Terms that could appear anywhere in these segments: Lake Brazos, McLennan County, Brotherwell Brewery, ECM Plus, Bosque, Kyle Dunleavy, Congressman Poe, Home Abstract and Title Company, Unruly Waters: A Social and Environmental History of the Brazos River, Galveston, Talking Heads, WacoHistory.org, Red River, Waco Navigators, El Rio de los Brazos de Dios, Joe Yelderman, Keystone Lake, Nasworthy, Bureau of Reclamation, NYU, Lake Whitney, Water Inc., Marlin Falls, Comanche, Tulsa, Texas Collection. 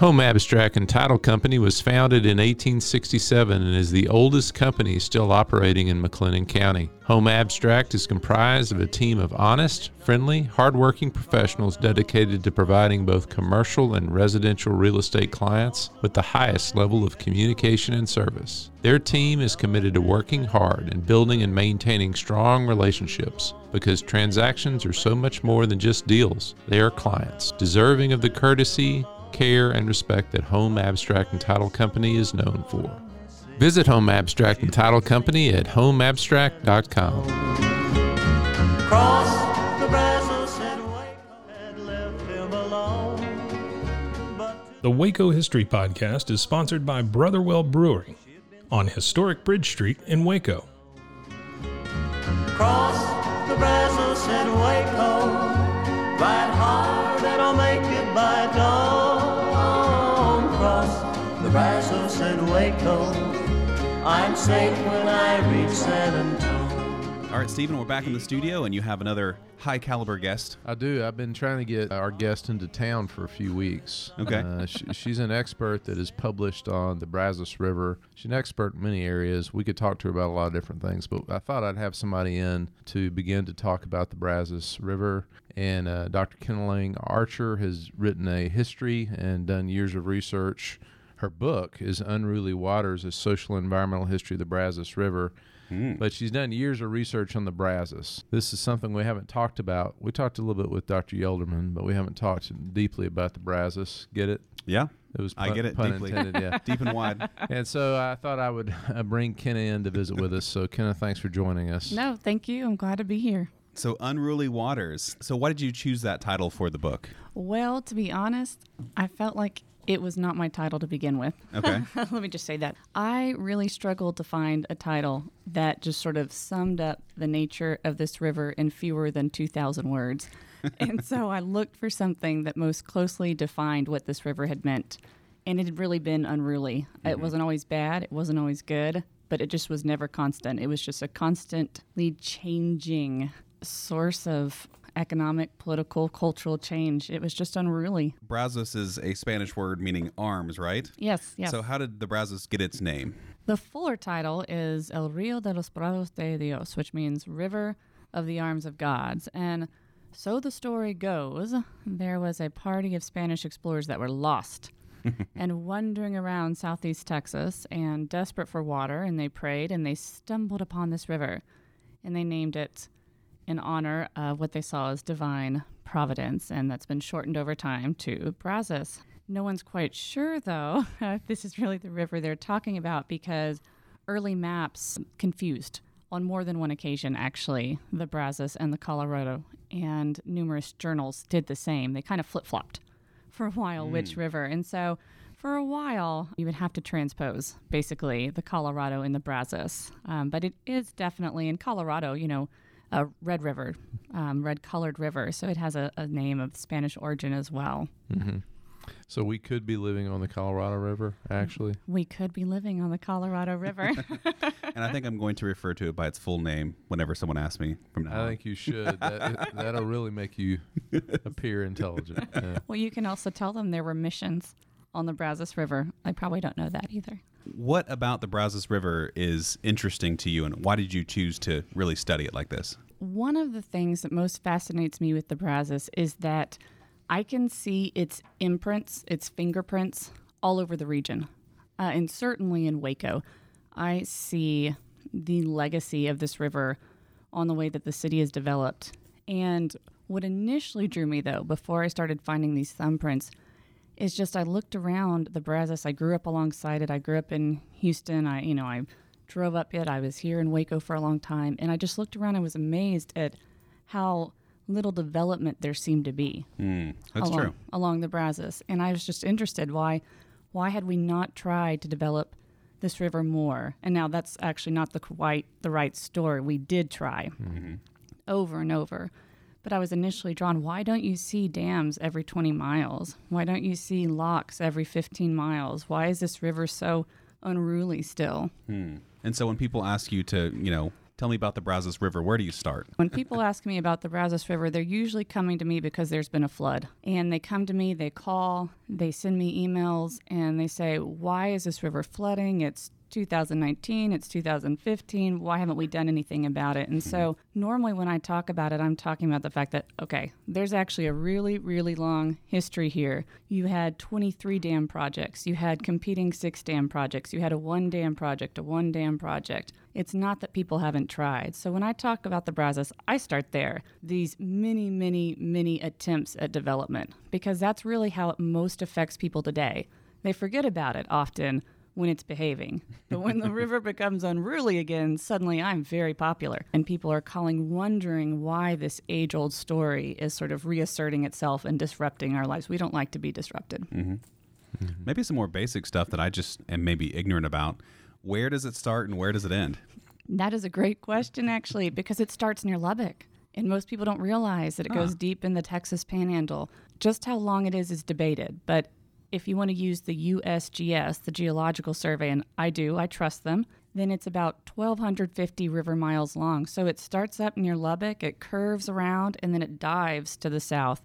Home Abstract and Title Company was founded in 1867 and is the oldest company still operating in McLennan County. Home Abstract is comprised of a team of honest, friendly, hardworking professionals dedicated to providing both commercial and residential real estate clients with the highest level of communication and service. Their team is committed to working hard and building and maintaining strong relationships, because transactions are so much more than just deals. They are clients, deserving of the courtesy, care, and respect that Home Abstract and Title Company is known for. Visit Home Abstract and Title Company at homeabstract.com. Cross the Brazos and Waco had left him alone. The Waco History Podcast is sponsored by Brotherwell Brewery on historic Bridge Street in Waco. Cross the Brazos and Waco, ride hard and I'll make it by dawn. Brazos and Waco, I'm safe when I reach San Antonio. All right, Stephen, we're back in the studio, and you have another high-caliber guest. I do. I've been trying to get our guest into town for a few weeks. Okay. She's an expert that is published on the Brazos River. She's an expert in many areas. We could talk to her about a lot of different things, but I thought I'd have somebody in to begin to talk about the Brazos River. And Dr. Kenna Lang Archer has written a history and done years of research. Her book is Unruly Waters: A Social and Environmental History of the Brazos River, but she's done years of research on the Brazos. This is something we haven't talked about. We talked a little bit with Dr. Yelderman, but we haven't talked deeply about the Brazos. Get it? Yeah. It was I get it pun deeply. Intended, yeah. Deep and wide. And so I thought I would bring Kenna in to visit with us. So, Kenna, thanks for joining us. No, thank you. I'm glad to be here. So, Unruly Waters. So why did you choose that title for the book? Well, to be honest, I felt like it was not my title to begin with. Okay. Let me just say that. I really struggled to find a title that just sort of summed up the nature of this river in fewer than 2,000 words. And so I looked for something that most closely defined what this river had meant. And it had really been unruly. Mm-hmm. It wasn't always bad. It wasn't always good. But it just was never constant. It was just a constantly changing source of economic, political, cultural change. It was just unruly. Brazos is a Spanish word meaning arms, right? Yes, yes. So how did the Brazos get its name? The fuller title is El Rio de los Brazos de Dios, which means River of the Arms of Gods. And so the story goes, there was a party of Spanish explorers that were lost and wandering around southeast Texas and desperate for water, and they prayed and they stumbled upon this river and they named it in honor of what they saw as divine providence, and that's been shortened over time to Brazos. No one's quite sure, though, if this is really the river they're talking about, because early maps confused, on more than one occasion actually, the Brazos and the Colorado, and numerous journals did the same. They kind of flip-flopped for a while which river, and so for a while you would have to transpose, basically, the Colorado and the Brazos. But it is definitely, in Colorado, you know, a red river, red-colored river. So it has a name of Spanish origin as well. Mm-hmm. So we could be living on the Colorado River, actually. We could be living on the Colorado River. And I think I'm going to refer to it by its full name whenever someone asks me from now on. I think you should. That'll really make you appear intelligent. Yeah. Well, you can also tell them there were missions on the Brazos River. I probably don't know that either. What about the Brazos River is interesting to you, and why did you choose to really study it like this? One of the things that most fascinates me with the Brazos is that I can see its imprints, its fingerprints, all over the region, and certainly in Waco. I see the legacy of this river on the way that the city has developed. And what initially drew me, though, before I started finding these thumbprints, it's just I looked around the Brazos. I grew up alongside it. I grew up in Houston. I drove up it. I was here in Waco for a long time. And I just looked around. I was amazed at how little development there seemed to be along the Brazos. And I was just interested, why had we not tried to develop this river more? And now that's actually not the right story. We did try over and over. But I was initially drawn, why don't you see dams every 20 miles? Why don't you see locks every 15 miles? Why is this river so unruly still? And so when people ask you to, tell me about the Brazos River, where do you start? When people ask me about the Brazos River, they're usually coming to me because there's been a flood. And they come to me, they call, they send me emails, and they say, why is this river flooding? It's 2019, it's 2015, why haven't we done anything about it? And so normally when I talk about it, I'm talking about the fact that, okay, there's actually a really, really long history here. You had 23 dam projects. You had competing 6 dam projects. You had a 1 dam project, a 1 dam project. It's not that people haven't tried. So when I talk about the Brazos, I start there. These many, many, many attempts at development, because that's really how it most affects people today. They forget about it often when it's behaving. But when the river becomes unruly again, suddenly I'm very popular. And people are calling, wondering why this age-old story is sort of reasserting itself and disrupting our lives. We don't like to be disrupted. Maybe some more basic stuff that I just am maybe ignorant about. Where does it start and where does it end? That is a great question, actually, because it starts near Lubbock. And most people don't realize that it goes deep in the Texas Panhandle. Just how long it is debated. But if you want to use the USGS, the Geological Survey, and I do, I trust them, then it's about 1,250 river miles long. So it starts up near Lubbock, it curves around, and then it dives to the south.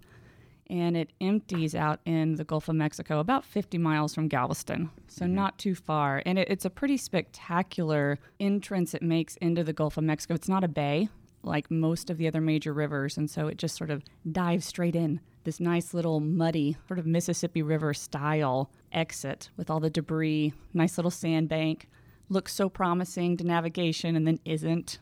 And it empties out in the Gulf of Mexico, about 50 miles from Galveston, so not too far. And it's a pretty spectacular entrance it makes into the Gulf of Mexico. It's not a bay like most of the other major rivers, and so it just sort of dives straight in. This nice little muddy sort of Mississippi River style exit with all the debris, nice little sandbank, looks so promising to navigation and then isn't.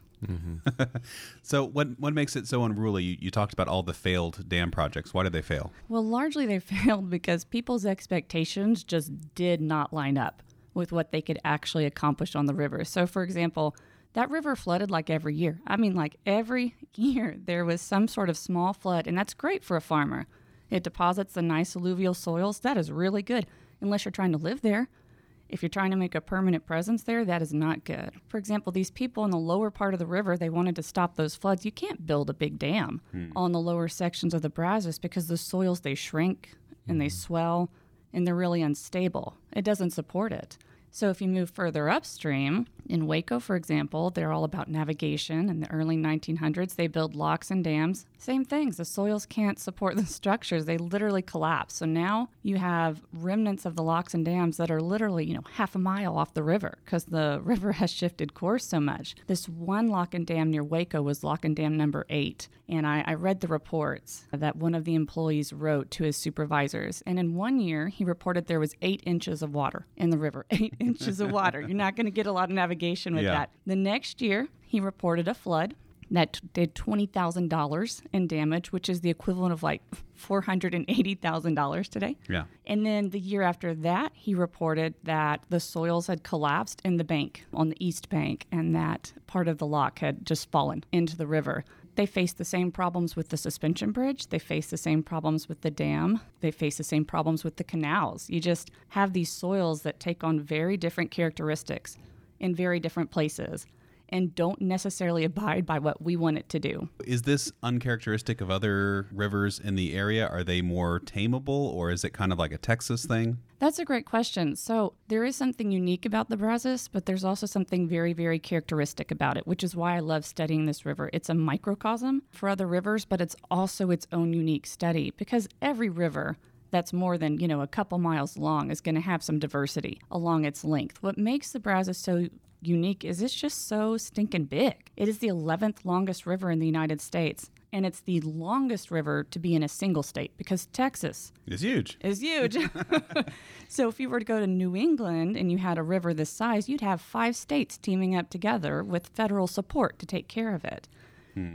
So what makes it so unruly? You talked about all the failed dam projects. Why did they fail? Well, largely they failed because people's expectations just did not line up with what they could actually accomplish on the river. So, for example, that river flooded like every year. I mean, like every year there was some sort of small flood, and that's great for a farmer. It deposits the nice alluvial soils. That is really good, unless you're trying to live there. If you're trying to make a permanent presence there, that is not good. For example, these people in the lower part of the river, they wanted to stop those floods. You can't build a big dam on the lower sections of the Brazos because the soils, they shrink and they swell, and they're really unstable. It doesn't support it. So if you move further upstream, in Waco, for example, they're all about navigation. In the early 1900s, they build locks and dams. Same things. The soils can't support the structures. They literally collapse. So now you have remnants of the locks and dams that are literally, half a mile off the river because the river has shifted course so much. This one lock and dam near Waco was lock and dam number 8. And I read the reports that one of the employees wrote to his supervisors. And in one year, he reported there was 8 inches of water in the river. 8 inches of water. You're not going to get a lot of navigation with that. The next year, he reported a flood that did $20,000 in damage, which is the equivalent of like $480,000 today. Yeah. And then the year after that, he reported that the soils had collapsed in the bank, on the east bank, and that part of the lock had just fallen into the river. They faced the same problems with the suspension bridge. They faced the same problems with the dam. They faced the same problems with the canals. You just have these soils that take on very different characteristics in very different places and don't necessarily abide by what we want it to do. Is this uncharacteristic of other rivers in the area? Are they more tameable, or is it kind of like a Texas thing? That's a great question. So there is something unique about the Brazos, but there's also something very, very characteristic about it, which is why I love studying this river. It's a microcosm for other rivers, but it's also its own unique study, because every river that's more than, a couple miles long is going to have some diversity along its length. What makes the Brazos so unique is it's just so stinking big. It is the 11th longest river in the United States, and it's the longest river to be in a single state because Texas is huge. So if you were to go to New England and you had a river this size, you'd have 5 states teaming up together with federal support to take care of it.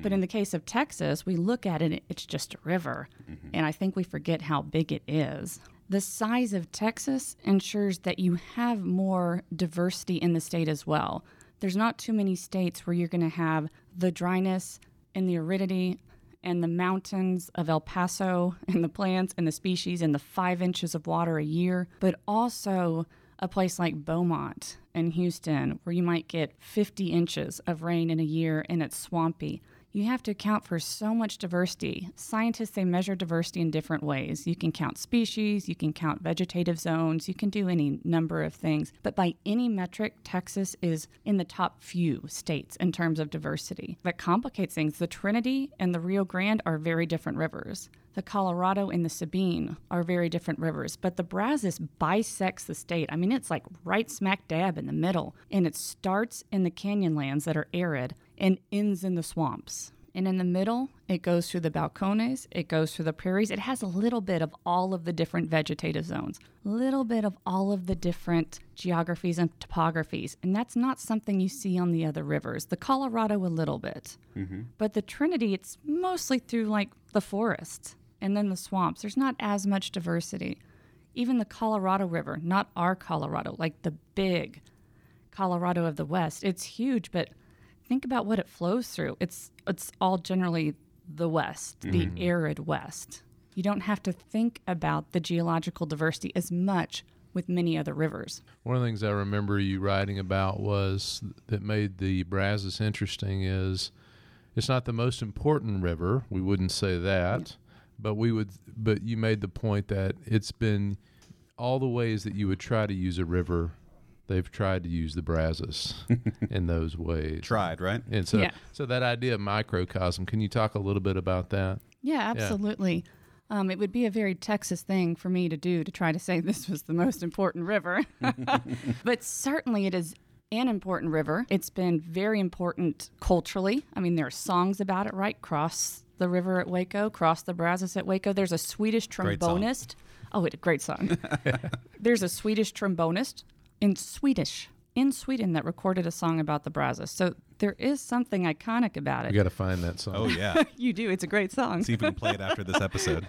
But in the case of Texas, we look at it, it's just a river, and I think we forget how big it is. The size of Texas ensures that you have more diversity in the state as well. There's not too many states where you're going to have the dryness and the aridity and the mountains of El Paso and the plants and the species and the 5 inches of water a year, but also a place like Beaumont and Houston where you might get 50 inches of rain in a year and it's swampy. You have to account for so much diversity. Scientists, they measure diversity in different ways. You can count species, you can count vegetative zones, you can do any number of things. But by any metric, Texas is in the top few states in terms of diversity. That complicates things. The Trinity and the Rio Grande are very different rivers. The Colorado and the Sabine are very different rivers, but the Brazos bisects the state. I mean, it's like right smack dab in the middle, and it starts in the canyonlands that are arid and ends in the swamps. And in the middle, it goes through the balcones, it goes through the prairies. It has a little bit of all of the different vegetative zones, a little bit of all of the different geographies and topographies. And that's not something you see on the other rivers. The Colorado, a little bit. Mm-hmm. But the Trinity, it's mostly through like the forest. And then the swamps, there's not as much diversity. Even the Colorado River, not our Colorado, like the big Colorado of the West, it's huge, but think about what it flows through. It's all generally the West, mm-hmm. the arid West. You don't have to think about the geological diversity as much with many other rivers. One of the things I remember you writing about was that made the Brazos interesting is it's not the most important river. We wouldn't say that. Yeah. But you made the point that it's been all the ways that you would try to use a river, they've tried to use the Brazos in those ways. Tried, right? And so, yeah. So that idea of microcosm, can you talk a little bit about that? Yeah, absolutely. Yeah. It would be a very Texas thing for me to do to try to say this was the most important river. But certainly it is an important river. It's been very important culturally. I mean, there are songs about it, right? Cross the river at Waco, cross the Brazos at Waco. There's a Swedish trombonist. Oh, it's a great song. There's a Swedish trombonist in Sweden that recorded a song about the Brazos. So there is something iconic about it. You got to find that song. Oh, yeah. You do. It's a great song. See if we can play it after this episode.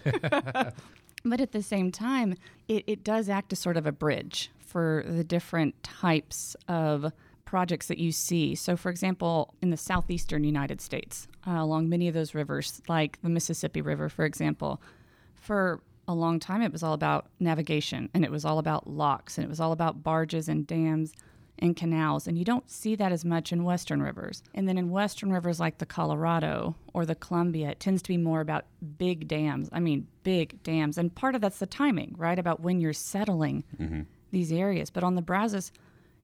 But at the same time, it does act as sort of a bridge for the different types of projects that you see. So, for example, in the southeastern United States, along many of those rivers, like the Mississippi River, for example, for a long time it was all about navigation, and it was all about locks, and it was all about barges and dams and canals, and you don't see that as much in western rivers. And then in western rivers like the Colorado or the Columbia, it tends to be more about big dams. I mean, big dams. And part of that's the timing, right, about when you're settling mm-hmm. these areas. But on the Brazos,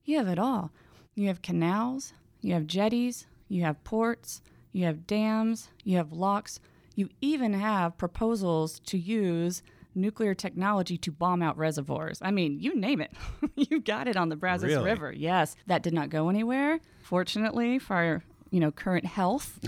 you have it all. You have canals, you have jetties, you have ports, you have dams, you have locks. You even have proposals to use nuclear technology to bomb out reservoirs. I mean, you name it. You got it on the Brazos Really? River. Yes. That did not go anywhere, fortunately, for our, current health.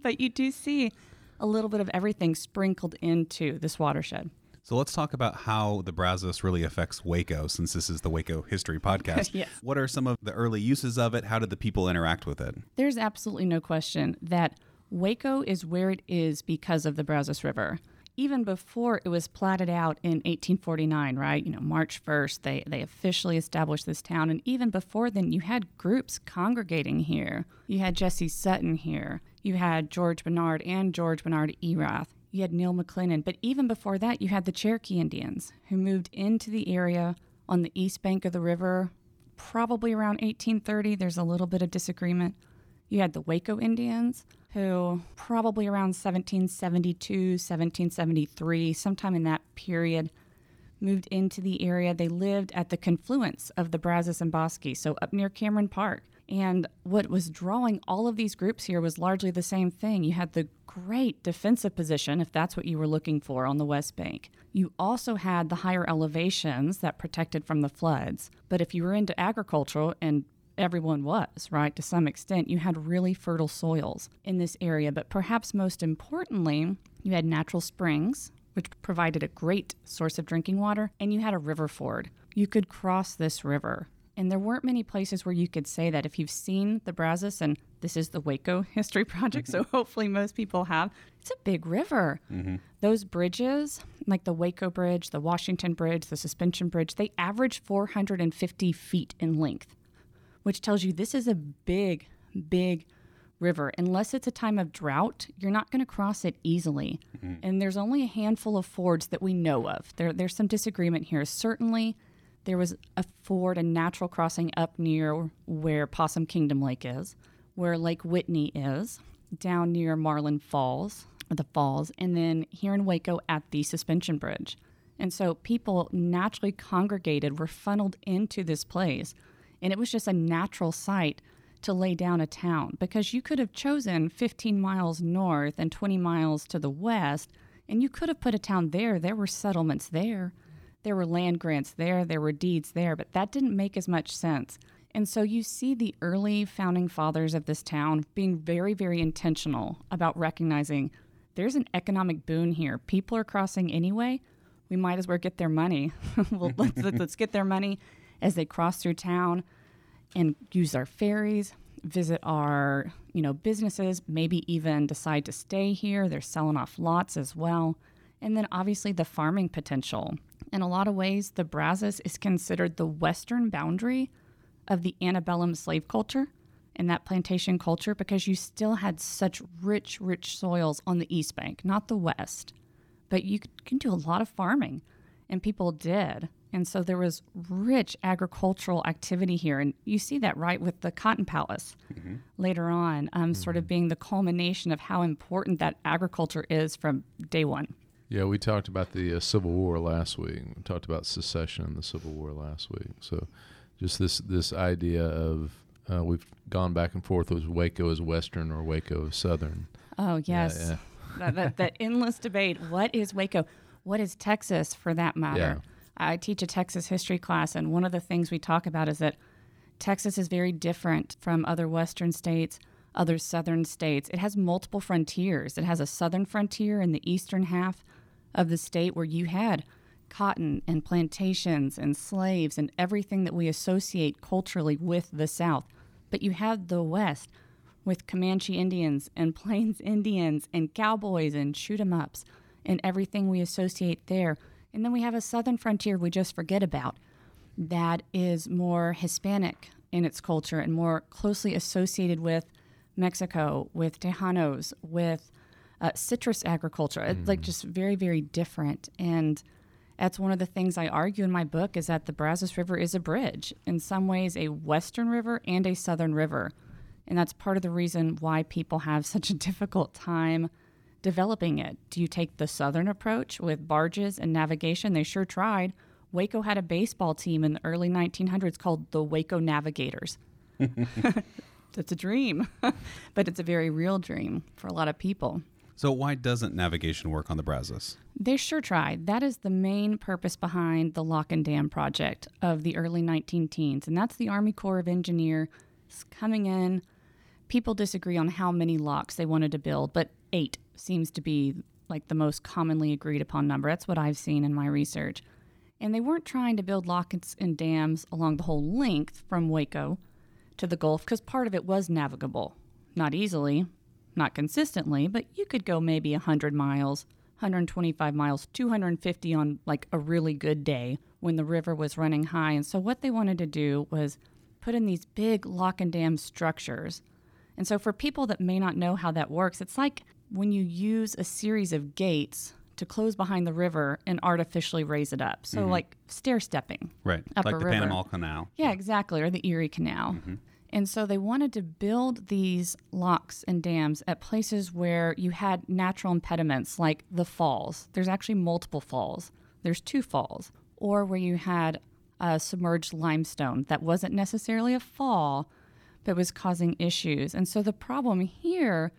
But you do see a little bit of everything sprinkled into this watershed. So let's talk about how the Brazos really affects Waco, since this is the Waco History Podcast. Yes. What are some of the early uses of it? How did the people interact with it? There's absolutely no question that Waco is where it is because of the Brazos River. Even before it was platted out in 1849, right? March 1st, they officially established this town. And even before then, you had groups congregating here. You had Jesse Sutton here. You had George Bernard and George Bernard Erath. You had Neil McLennan, but even before that, you had the Cherokee Indians who moved into the area on the east bank of the river, probably around 1830. There's a little bit of disagreement. You had the Waco Indians who probably around 1772, 1773, sometime in that period, moved into the area. They lived at the confluence of the Brazos and Bosque, so up near Cameron Park. And what was drawing all of these groups here was largely the same thing. You had the great defensive position, if that's what you were looking for, on the West Bank. You also had the higher elevations that protected from the floods. But if you were into agricultural, and everyone was, right, to some extent, you had really fertile soils in this area. But perhaps most importantly, you had natural springs, which provided a great source of drinking water, and you had a river ford. You could cross this river. And there weren't many places where you could say that. If you've seen the Brazos, and this is the Waco History Project, so hopefully most people have, it's a big river. Mm-hmm. Those bridges, like the Waco Bridge, the Washington Bridge, the Suspension Bridge, they average 450 feet in length, which tells you this is a big, big river, unless it's a time of drought, you're not going to cross it easily. Mm-hmm. And there's only a handful of fords that we know of. There's some disagreement here. Certainly, there was a ford, a natural crossing up near where Possum Kingdom Lake is, where Lake Whitney is, down near Marlin Falls, or the Falls, and then here in Waco at the Suspension Bridge. And so people naturally congregated, were funneled into this place, and it was just a natural site to lay down a town, because you could have chosen 15 miles north and 20 miles to the west, and you could have put a town there. There were settlements there. There were land grants there. There were deeds there, but that didn't make as much sense. And so you see the early founding fathers of this town being very, very intentional about recognizing there's an economic boon here. People are crossing anyway. We might as well get their money. Well, let's get their money as they cross through town and use our ferries, visit our, businesses, maybe even decide to stay here. They're selling off lots as well. And then obviously the farming potential. In a lot of ways, the Brazos is considered the western boundary of the antebellum slave culture and that plantation culture, because you still had such rich, rich soils on the East Bank, not the West. But you can do a lot of farming, and people did. And so there was rich agricultural activity here. And you see that, right, with the Cotton Palace mm-hmm. later on, mm-hmm. sort of being the culmination of how important that agriculture is from day one. Yeah, we talked about the Civil War last week. We talked about secession and the Civil War last week. So just this idea of we've gone back and forth with Waco as Western or Waco as Southern. Oh, yes. Yeah. That endless debate. What is Waco? What is Texas, for that matter? Yeah. I teach a Texas history class, and one of the things we talk about is that Texas is very different from other Western states, other Southern states. It has multiple frontiers. It has a Southern frontier in the eastern half of the state where you had cotton and plantations and slaves and everything that we associate culturally with the South. But you had the West with Comanche Indians and Plains Indians and cowboys and shoot-em-ups and everything we associate there. And then we have a southern frontier we just forget about that is more Hispanic in its culture and more closely associated with Mexico, with Tejanos, with citrus agriculture. Mm. It's just very, very different. And that's one of the things I argue in my book, is that the Brazos River is a bridge, in some ways a western river and a southern river. And that's part of the reason why people have such a difficult time developing it. Do you take the southern approach with barges and navigation? They sure tried. Waco had a baseball team in the early 1900s called the Waco Navigators. That's a dream, but it's a very real dream for a lot of people. So why doesn't navigation work on the Brazos? They sure tried. That is the main purpose behind the lock and dam project of the early 1910s, and that's the Army Corps of Engineers coming in. People disagree on how many locks they wanted to build, but 8 seems to be the most commonly agreed upon number. That's what I've seen in my research. And they weren't trying to build locks and dams along the whole length from Waco to the Gulf, because part of it was navigable. Not easily, not consistently, but you could go maybe 100 miles, 125 miles, 250 on a really good day when the river was running high. And so what they wanted to do was put in these big lock and dam structures. And so for people that may not know how that works, it's like when you use a series of gates to close behind the river and artificially raise it up. So mm-hmm. Stair-stepping. Right, up a river. Panama Canal. Yeah, exactly, or the Erie Canal. Mm-hmm. And so they wanted to build these locks and dams at places where you had natural impediments, like the falls. There's actually multiple falls. There's 2 falls. Or where you had submerged limestone that wasn't necessarily a fall, but was causing issues. And so the problem here,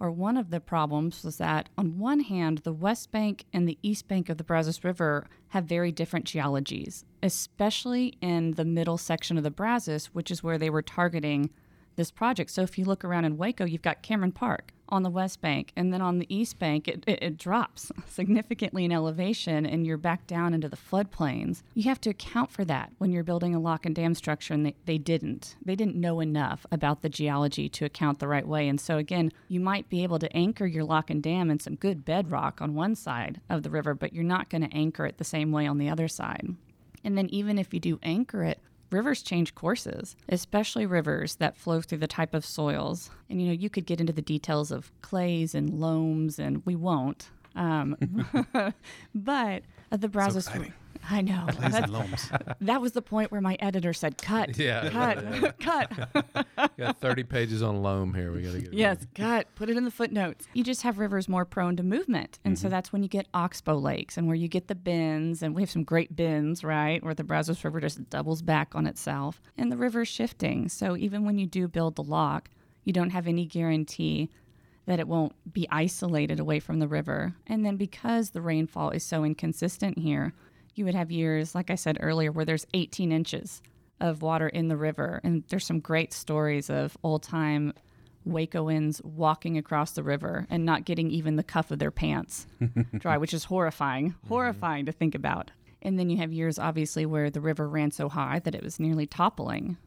or one of the problems, was that on one hand, the West Bank and the East Bank of the Brazos River have very different geologies, especially in the middle section of the Brazos, which is where they were targeting this project. So if you look around in Waco, you've got Cameron Park on the West Bank, and then on the East Bank, it drops significantly in elevation, and you're back down into the floodplains. You have to account for that when you're building a lock and dam structure, and they didn't. They didn't know enough about the geology to account the right way. And so, again, you might be able to anchor your lock and dam in some good bedrock on one side of the river, but you're not going to anchor it the same way on the other side. And then even if you do anchor it, rivers change courses, especially rivers that flow through the type of soils. And, you know, you could get into the details of clays and loams, and we won't. But the Brazos... So exciting. I know. Clays and loams. That was the point where my editor said, cut, yeah, cut. We got 30 pages on loam here. We got to get it. Yes, cut. Put it in the footnotes. You just have rivers more prone to movement. And so that's when you get oxbow lakes and where you get the bends. And we have some great bends, right, where the Brazos River just doubles back on itself. And the river's shifting. So even when you do build the lock, you don't have any guarantee that it won't be isolated away from the river. And then because the rainfall is so inconsistent here, you would have years, like I said earlier, where there's 18 inches of water in the river. And there's some great stories of old-time Wacoans walking across the river and not getting even the cuff of their pants dry, which is horrifying, horrifying to think about. And then you have years, obviously, where the river ran so high that it was nearly toppling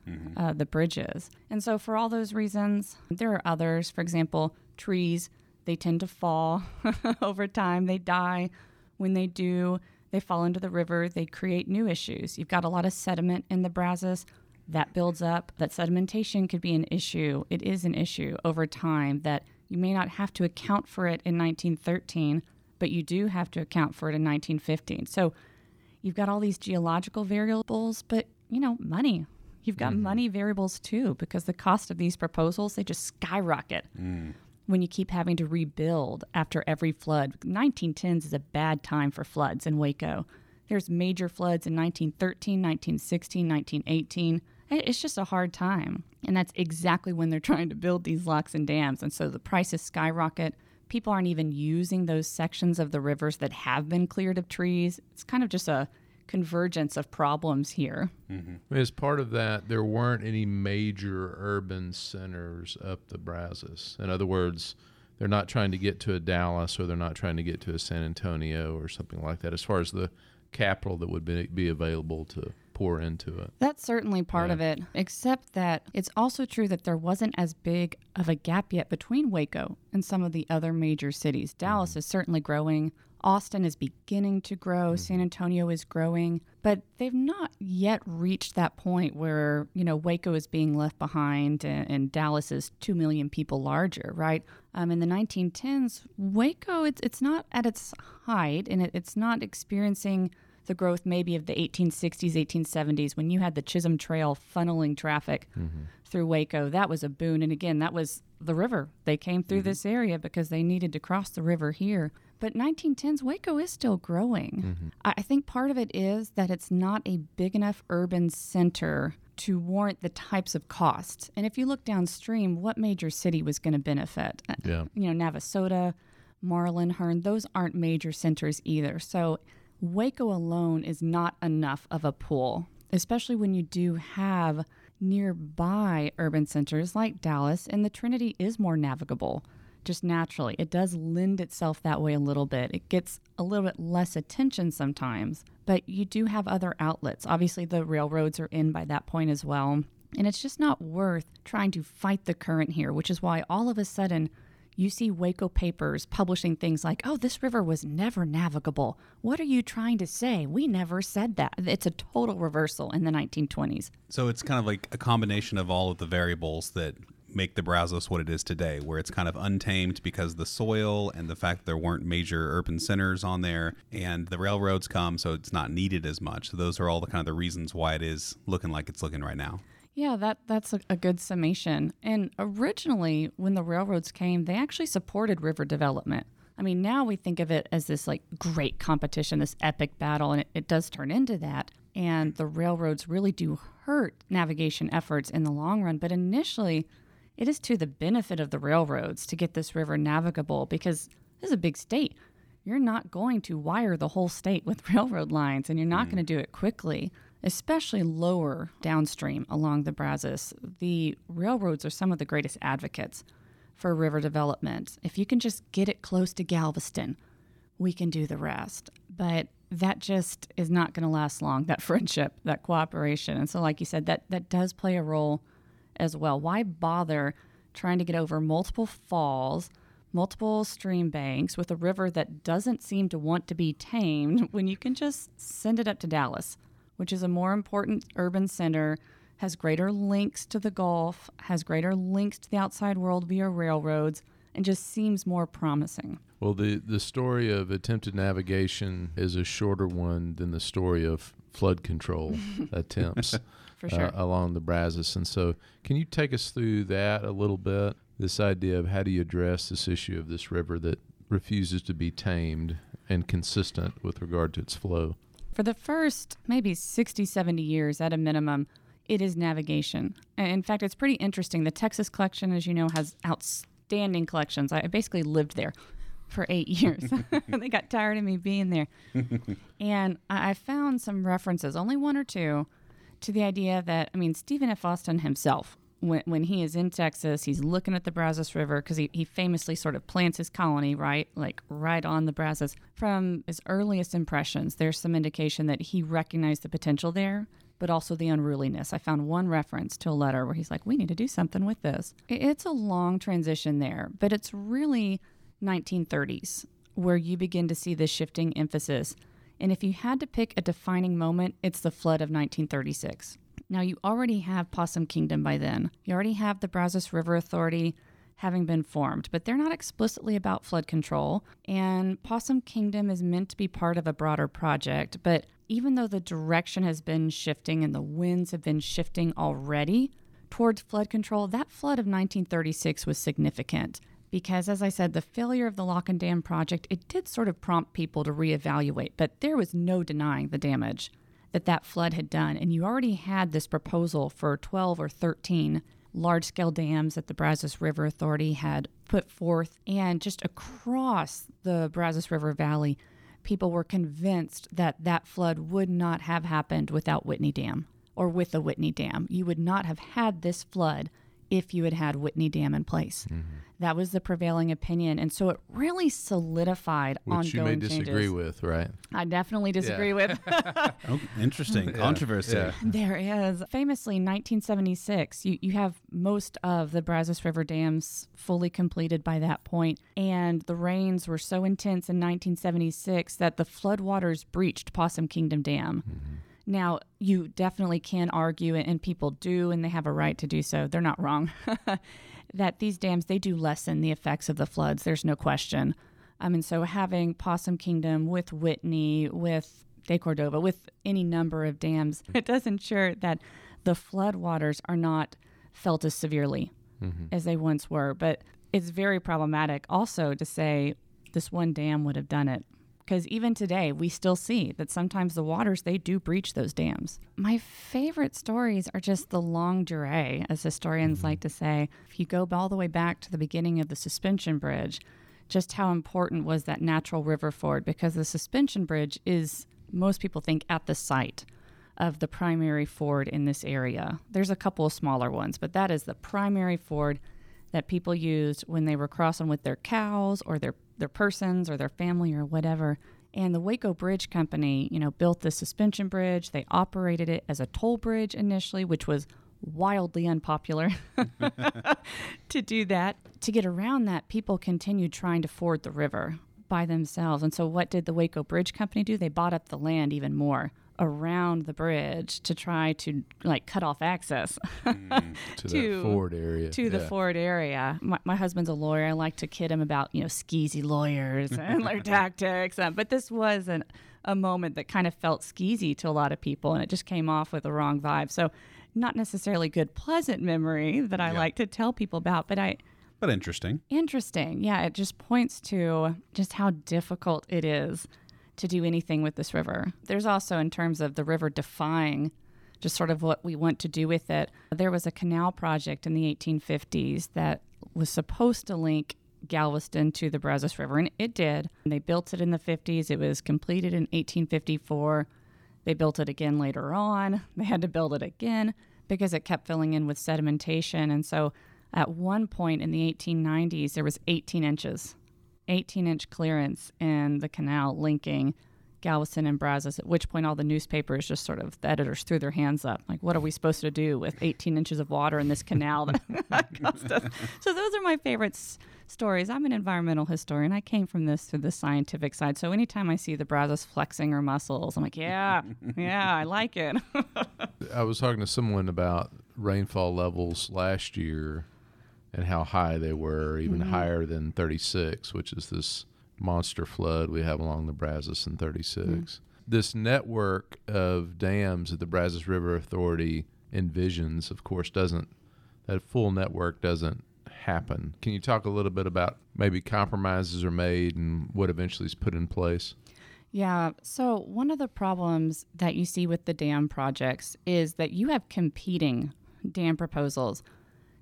the bridges. And so for all those reasons, there are others. For example, trees, they tend to fall over time. They die. When they do, they fall into the river. They create new issues. You've got a lot of sediment in the Brazos. That builds up. That sedimentation could be an issue. It is an issue over time that you may not have to account for it in 1913, but you do have to account for it in 1915. So you've got all these geological variables, but, you know, money. You've got money variables, too, because the cost of these proposals, they just skyrocket when you keep having to rebuild after every flood. 1910s is a bad time for floods in Waco. There's major floods in 1913, 1916, 1918. It's just a hard time. And that's exactly when they're trying to build these locks and dams. And so the prices skyrocket. People aren't even using those sections of the rivers that have been cleared of trees. It's kind of just a convergence of problems here. As part of that, there weren't any major urban centers up the Brazos. In other words, they're not trying to get to a Dallas, or they're not trying to get to a San Antonio or something like that, as far as the capital that would be available to pour into it. That's certainly part of it, except that it's also true that there wasn't as big of a gap yet between Waco and some of the other major cities. Dallas is certainly growing. Austin is beginning to grow. San Antonio is growing. But they've not yet reached that point where, you know, Waco is being left behind and Dallas is 2 million people larger, right? In the 1910s, Waco, it's not at its height, and it's not experiencing the growth maybe of the 1860s, 1870s, when you had the Chisholm Trail funneling traffic through Waco. That was a boon. And again, that was the river. They came through this area because they needed to cross the river here. But 1910s, Waco is still growing. I think part of it is that it's not a big enough urban center to warrant the types of costs. And if you look downstream, what major city was going to benefit? You know, Navasota, Marlin, Hearn, those aren't major centers either. So Waco alone is not enough of a pull, especially when you do have nearby urban centers like Dallas, and the Trinity is more navigable just naturally. It does lend itself that way a little bit. It gets a little bit less attention sometimes, but you do have other outlets. Obviously, the railroads are in by that point as well, and it's just not worth trying to fight the current here, which is why all of a sudden you see Waco papers publishing things like, oh, this river was never navigable. What are you trying to say? We never said that. It's a total reversal in the 1920s. So it's kind of like a combination of all of the variables that make the Brazos what it is today, where it's kind of untamed because the soil and the fact that there weren't major urban centers on there, and the railroads come, so it's not needed as much. So those are all the kind of the reasons why it is looking like it's looking right now. Yeah, that's a good summation. And originally, when the railroads came, they actually supported river development. I mean, now we think of it as this like great competition, this epic battle, and it does turn into that. And the railroads really do hurt navigation efforts in the long run. But initially, it is to the benefit of the railroads to get this river navigable, because this is a big state. You're not going to wire the whole state with railroad lines, and you're not going to do it quickly. Especially lower downstream along the Brazos, the railroads are some of the greatest advocates for river development. If you can just get it close to Galveston, we can do the rest. But that just is not going to last long, that friendship, that cooperation. And so, like you said, that does play a role as well. Why bother trying to get over multiple falls, multiple stream banks with a river that doesn't seem to want to be tamed when you can just send it up to Dallas? which is a more important urban center, has greater links to the Gulf, has greater links to the outside world via railroads, and just seems more promising. Well, the story of attempted navigation is a shorter one than the story of flood control attempts for sure. Along the Brazos. And so can you take us through that a little bit, this idea of how do you address this issue of this river that refuses to be tamed and consistent with regard to its flow? For the first maybe 60, 70 years at a minimum, it is navigation. In fact, it's pretty interesting. The Texas Collection, as you know, has outstanding collections. I basically lived there for 8 years. They got tired of me being there. And I found some references, only one or two, to the idea that, Stephen F. Austin himself, when he is in Texas, he's looking at the Brazos River because he famously sort of plants his colony, right? Like right on the Brazos. From his earliest impressions, there's some indication that he recognized the potential there, but also the unruliness. I found one reference to a letter where he's like, we need to do something with this. It's a long transition there, but it's really 1930s where you begin to see this shifting emphasis. And if you had to pick a defining moment, it's the flood of 1936. Now, you already have Possum Kingdom by then. You already have the Brazos River Authority having been formed, but they're not explicitly about flood control. And Possum Kingdom is meant to be part of a broader project. But even though the direction has been shifting and the winds have been shifting already towards flood control, that flood of 1936 was significant because, as I said, the failure of the Lock and Dam project, it did sort of prompt people to reevaluate, but there was no denying the damage that flood had done. And you already had this proposal for 12 or 13 large-scale dams that the Brazos River Authority had put forth. And just across the Brazos River Valley, people were convinced that flood would not have happened without Whitney Dam or with the Whitney Dam. You would not have had this flood if you had had Whitney Dam in place. Mm-hmm. That was the prevailing opinion. And so it really solidified ongoing changes. Which you may disagree with, right? I definitely disagree with. Oh, interesting. Controversy. Yeah. There is. Famously, 1976, you have most of the Brazos River dams fully completed by that point. And the rains were so intense in 1976 that the floodwaters breached Possum Kingdom Dam. Mm-hmm. Now, you definitely can argue, and people do, and they have a right to do so. They're not wrong, that these dams, they do lessen the effects of the floods. There's no question. And so having Possum Kingdom with Whitney, with De Cordova, with any number of dams, it does ensure that the floodwaters are not felt as severely as they once were. But it's very problematic also to say this one dam would have done it. Because even today, we still see that sometimes the waters, they do breach those dams. My favorite stories are just the long durée, as historians like to say. If you go all the way back to the beginning of the suspension bridge, just how important was that natural river ford? Because the suspension bridge is, most people think, at the site of the primary ford in this area. There's a couple of smaller ones, but that is the primary ford that people used when they were crossing with their cows or their persons or their family or whatever. And the Waco Bridge Company, built the suspension bridge. They operated it as a toll bridge initially, which was wildly unpopular to do that. To get around that, people continued trying to ford the river by themselves. And so what did the Waco Bridge Company do? They bought up the land even more around the bridge to try to cut off access to that ford area. To the ford area. My husband's a lawyer. I like to kid him about skeezy lawyers and their tactics. But this was a moment that kind of felt skeezy to a lot of people, and it just came off with the wrong vibe. So, not necessarily good, pleasant memory that I like to tell people about. But interesting. Interesting. Yeah, it just points to just how difficult it is to do anything with this river. There's also, in terms of the river defying just sort of what we want to do with it, there was a canal project in the 1850s that was supposed to link Galveston to the Brazos River, and it did. And they built it in the 50s. It was completed in 1854. They built it again later on. They had to build it again because it kept filling in with sedimentation. And so at one point in the 1890s, there was 18 inch clearance in the canal linking Galveston and Brazos, at which point all the newspapers just sort of, the editors threw their hands up, like, what are we supposed to do with 18 inches of water in this canal that cost us? So those are my favorite stories. I'm an environmental historian. I came from this through the scientific side. So anytime I see the Brazos flexing her muscles, I'm like, yeah, I like it. I was talking to someone about rainfall levels last year and how high they were, even higher than 36, which is this monster flood we have along the Brazos in 36. This network of dams that the Brazos River Authority envisions, of course, that full network doesn't happen. Can you talk a little bit about maybe compromises are made and what eventually is put in place? Yeah. So one of the problems that you see with the dam projects is that you have competing dam proposals.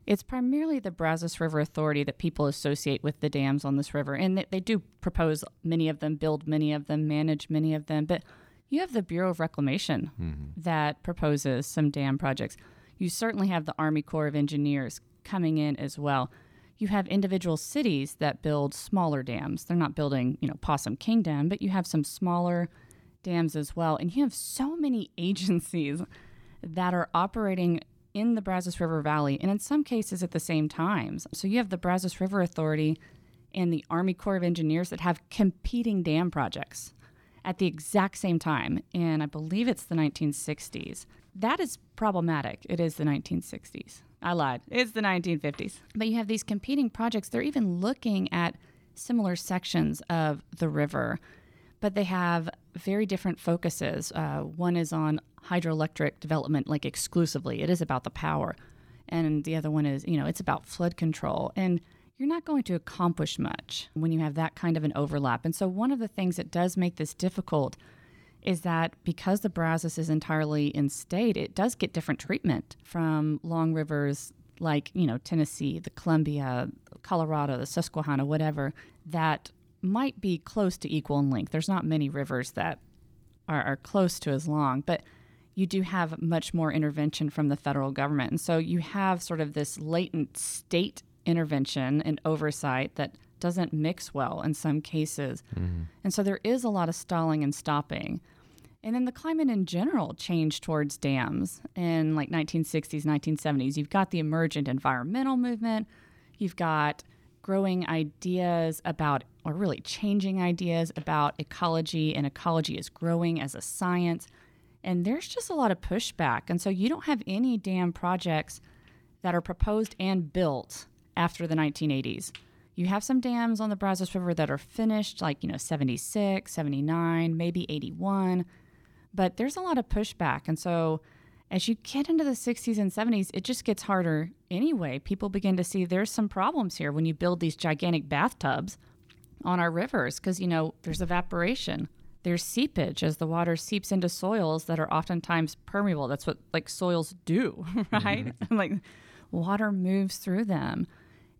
It's primarily the Brazos River Authority that people associate with the dams on this river, and they do propose many of them, build many of them, manage many of them, but you have the Bureau of Reclamation that proposes some dam projects. You certainly have the Army Corps of Engineers coming in as well. You have individual cities that build smaller dams. They're not building, Possum Kingdom, but you have some smaller dams as well, and you have so many agencies that are operating in the Brazos River Valley, and in some cases at the same times. So you have the Brazos River Authority and the Army Corps of Engineers that have competing dam projects at the exact same time, and I believe it's the 1960s. That is problematic. It is the 1960s. I lied. It's the 1950s. But you have these competing projects. They're even looking at similar sections of the river, but they have very different focuses. One is on hydroelectric development, like exclusively. It is about the power. And the other one is, it's about flood control. And you're not going to accomplish much when you have that kind of an overlap. And so one of the things that does make this difficult is that because the Brazos is entirely in state, it does get different treatment from long rivers like, Tennessee, the Columbia, Colorado, the Susquehanna, whatever, that might be close to equal in length. There's not many rivers that are close to as long, but you do have much more intervention from the federal government. And so you have sort of this latent state intervention and oversight that doesn't mix well in some cases. And so there is a lot of stalling and stopping. And then the climate in general changed towards dams in like 1960s, 1970s. You've got the emergent environmental movement. You've got growing ideas about, or really changing ideas about ecology, and ecology is growing as a science. And there's just a lot of pushback. And so you don't have any dam projects that are proposed and built after the 1980s. You have some dams on the Brazos River that are finished, like, 76, 79, maybe 81. But there's a lot of pushback. And so as you get into the 60s and 70s, it just gets harder anyway. People begin to see there's some problems here when you build these gigantic bathtubs on our rivers because, there's evaporation. There's seepage as the water seeps into soils that are oftentimes permeable. That's what, soils do, right? Water moves through them.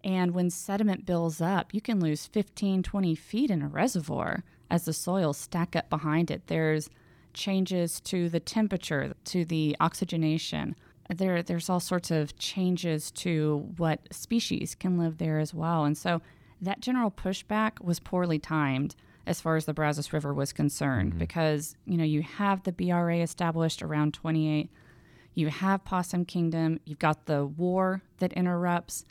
And when sediment builds up, you can lose 15, 20 feet in a reservoir as the soils stack up behind it. There's changes to the temperature, to the oxygenation. There's all sorts of changes to what species can live there as well. And so that general pushback was poorly timed as far as the Brazos River was concerned, because, you have the BRA established around 28, you have Possum Kingdom, you've got the war that interrupts,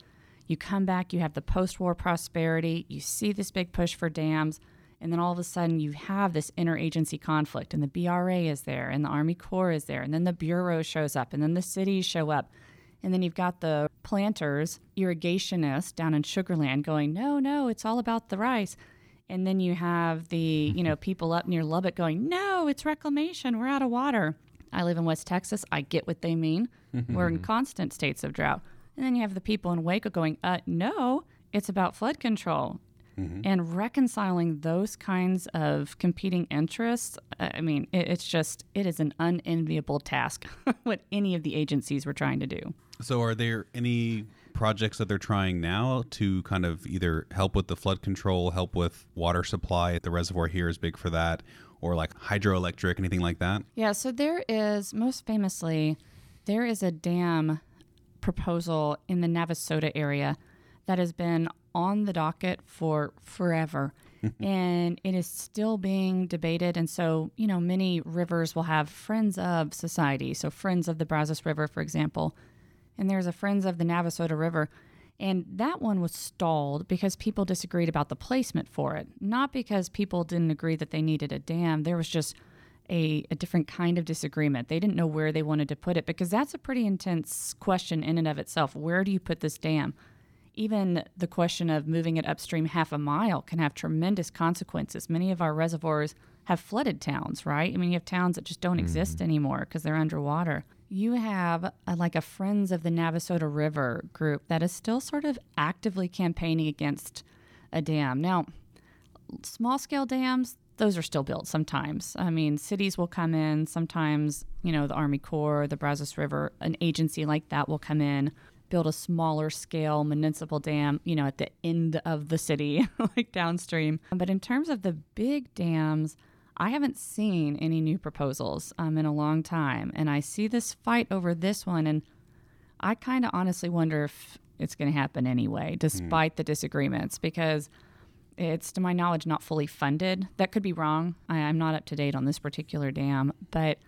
you come back, you have the post-war prosperity, you see this big push for dams, and then all of a sudden you have this interagency conflict, and the BRA is there, and the Army Corps is there, and then the Bureau shows up, and then the cities show up, and then you've got the planters, irrigationists down in Sugar Land going, no, it's all about the rice. And then you have the, people up near Lubbock going, no, it's reclamation. We're out of water. I live in West Texas. I get what they mean. We're in constant states of drought. And then you have the people in Waco going, no, it's about flood control. And reconciling those kinds of competing interests, I mean, it is an unenviable task, what any of the agencies were trying to do. So are there any projects that they're trying now to kind of either help with the flood control, help with water supply? The reservoir here is big for that, or like hydroelectric, anything like that? Yeah, so there is a dam proposal in the Navasota area that has been on the docket for forever. and it is still being debated. And so, you know, many rivers will have Friends of Society. So Friends of the Brazos River, for example, and there's a Friends of the Navasota River. And that one was stalled because people disagreed about the placement for it, not because people didn't agree that they needed a dam. There was just a different kind of disagreement. They didn't know where they wanted to put it, because that's a pretty intense question in and of itself. Where do you put this dam? Even the question of moving it upstream half a mile can have tremendous consequences. Many of our reservoirs have flooded towns, right? I mean, you have towns that just don't exist anymore because they're underwater. You have a Friends of the Navasota River group that is still sort of actively campaigning against a dam. Now, small-scale dams, those are still built sometimes. I mean, cities will come in. Sometimes, you know, the Army Corps, the Brazos River, an agency like that will come in, build a smaller-scale municipal dam, you know, at the end of the city, like downstream. But in terms of the big dams, I haven't seen any new proposals in a long time, and I see this fight over this one, and I kind of honestly wonder if it's going to happen anyway, despite the disagreements, because it's, to my knowledge, not fully funded. That could be wrong. I'm not up to date on this particular dam, but,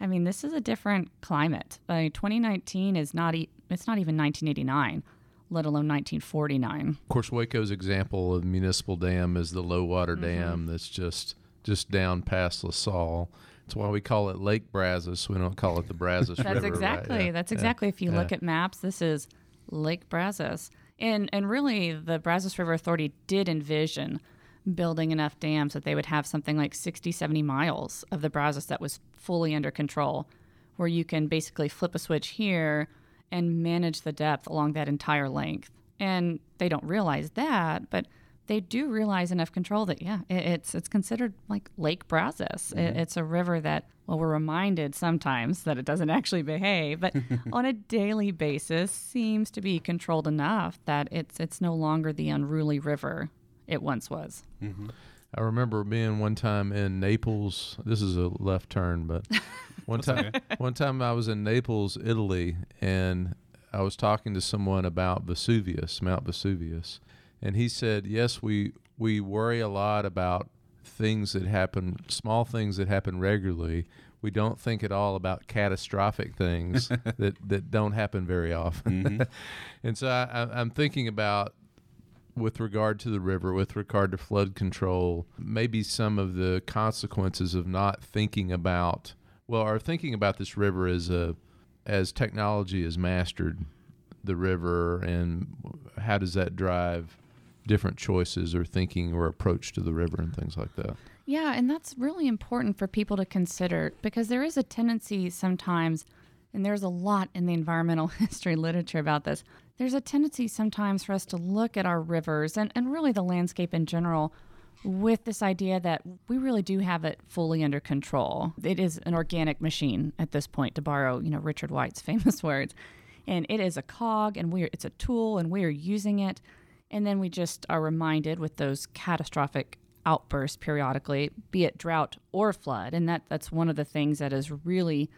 I mean, this is a different climate. 2019 is not even 1989, let alone 1949. Of course, Waco's example of municipal dam is the low-water dam that's just down past LaSalle. That's why we call it Lake Brazos. We don't call it the Brazos River. That's exactly. If you look at maps, this is Lake Brazos. And really, the Brazos River Authority did envision building enough dams that they would have something like 60, 70 miles of the Brazos that was fully under control, where you can basically flip a switch here and manage the depth along that entire length. And they don't realize that, but they do realize enough control that, it's considered like Lake Brazos. It's a river that, well, we're reminded sometimes that it doesn't actually behave, but on a daily basis seems to be controlled enough that it's no longer the unruly river it once was. Mm-hmm. I remember being one time in Naples. This is a left turn, but one time I was in Naples, Italy, and I was talking to someone about Vesuvius, Mount Vesuvius. And he said, yes, we worry a lot about things that happen, small things that happen regularly. We don't think at all about catastrophic things that don't happen very often. Mm-hmm. And so I'm thinking about, with regard to the river, with regard to flood control, maybe some of the consequences of not thinking about, or thinking about this river as technology has mastered the river, and how does that drive different choices or thinking or approach to the river and things like that. Yeah, and that's really important for people to consider, because there is a tendency sometimes, and there's a lot in the environmental history literature about this, there's a tendency sometimes for us to look at our rivers and really the landscape in general with this idea that we really do have it fully under control. It is an organic machine at this point, to borrow, you know, Richard White's famous words. And it is a cog, and it's a tool, and we are using it. And then we just are reminded with those catastrophic outbursts periodically, be it drought or flood. And that's one of the things that has really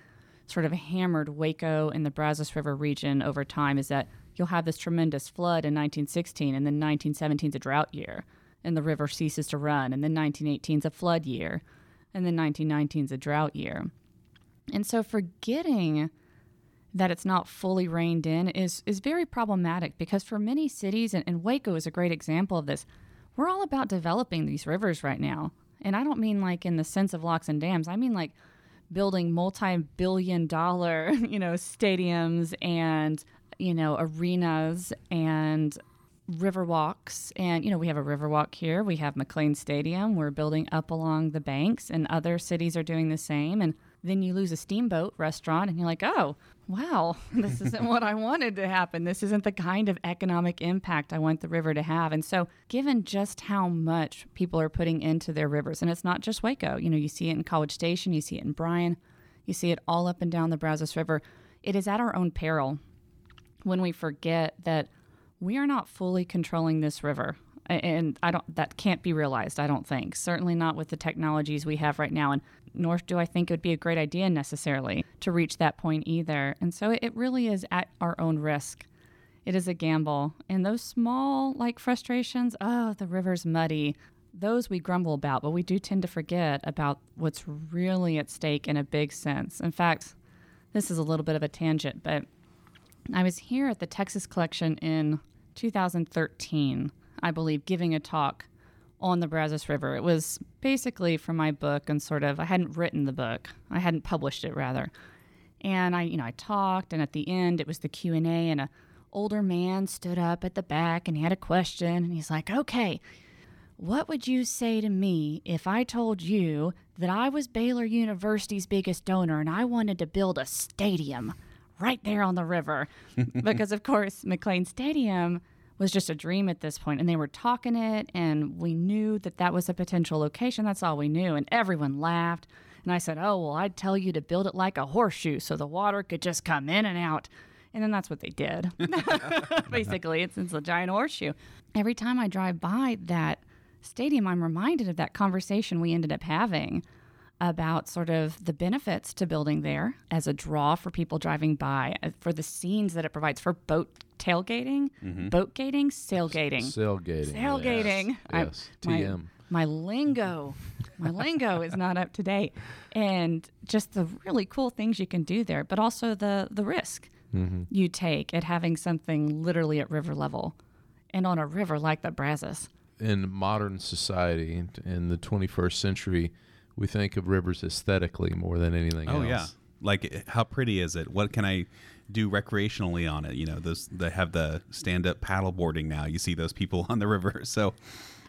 sort of hammered Waco and the Brazos River region over time, is that you'll have this tremendous flood in 1916, and then 1917 is a drought year, and the river ceases to run, and then 1918 is a flood year, and then 1919 is a drought year. And so forgetting that it's not fully reined in is very problematic, because for many cities, and Waco is a great example of this, we're all about developing these rivers right now. And I don't mean like in the sense of locks and dams. I mean like building multi-billion-dollar, you know, stadiums and, you know, arenas and river walks. And, you know, we have a river walk here. We have McLane Stadium. We're building up along the banks, and other cities are doing the same. And then you lose a steamboat restaurant, and you're like, oh, wow, this isn't what I wanted to happen. This isn't the kind of economic impact I want the river to have. And so given just how much people are putting into their rivers, and it's not just Waco. You know, you see it in College Station. You see it in Bryan. You see it all up and down the Brazos River. It is at our own peril when we forget that we are not fully controlling this river. And that can't be realized, I don't think. Certainly not with the technologies we have right now. And nor do I think it would be a great idea necessarily to reach that point either. And so it really is at our own risk. It is a gamble. And those small, like, frustrations, oh, the river's muddy. those we grumble about, but we do tend to forget about what's really at stake in a big sense. In fact, this is a little bit of a tangent, but I was here at the Texas Collection in 2013, I believe, giving a talk on the Brazos River. It was basically from my book, and sort of, I hadn't written the book. I hadn't published it, rather. And I talked, and at the end, it was the Q&A, and an older man stood up at the back, and he had a question, and he's like, okay, what would you say to me if I told you that I was Baylor University's biggest donor, and I wanted to build a stadium right there on the river? Because, of course, McLane Stadium was just a dream at this point, and they were talking it, and we knew that that was a potential location. That's all we knew, and everyone laughed. And I said, oh, well, I'd tell you to build it like a horseshoe so the water could just come in and out. And then that's what they did. Basically, it's a giant horseshoe. Every time I drive by that stadium, I'm reminded of that conversation we ended up having about sort of the benefits to building there as a draw for people driving by, for the scenes that it provides for boat tailgating, boat gating, sailgating. Sailgating. Yes. TM. My lingo is not up to date. And just the really cool things you can do there, but also the risk you take at having something literally at river level and on a river like the Brazos. In modern society, in the 21st century, we think of rivers aesthetically more than anything else. Oh, yeah. Like, how pretty is it? What can I do recreationally on it? You know, those they have the stand-up paddleboarding now. You see those people on the river. So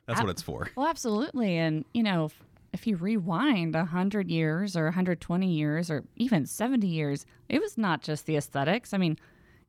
that's what it's for. Well, absolutely. And, you know, if you rewind 100 years or 120 years or even 70 years, it was not just the aesthetics. I mean,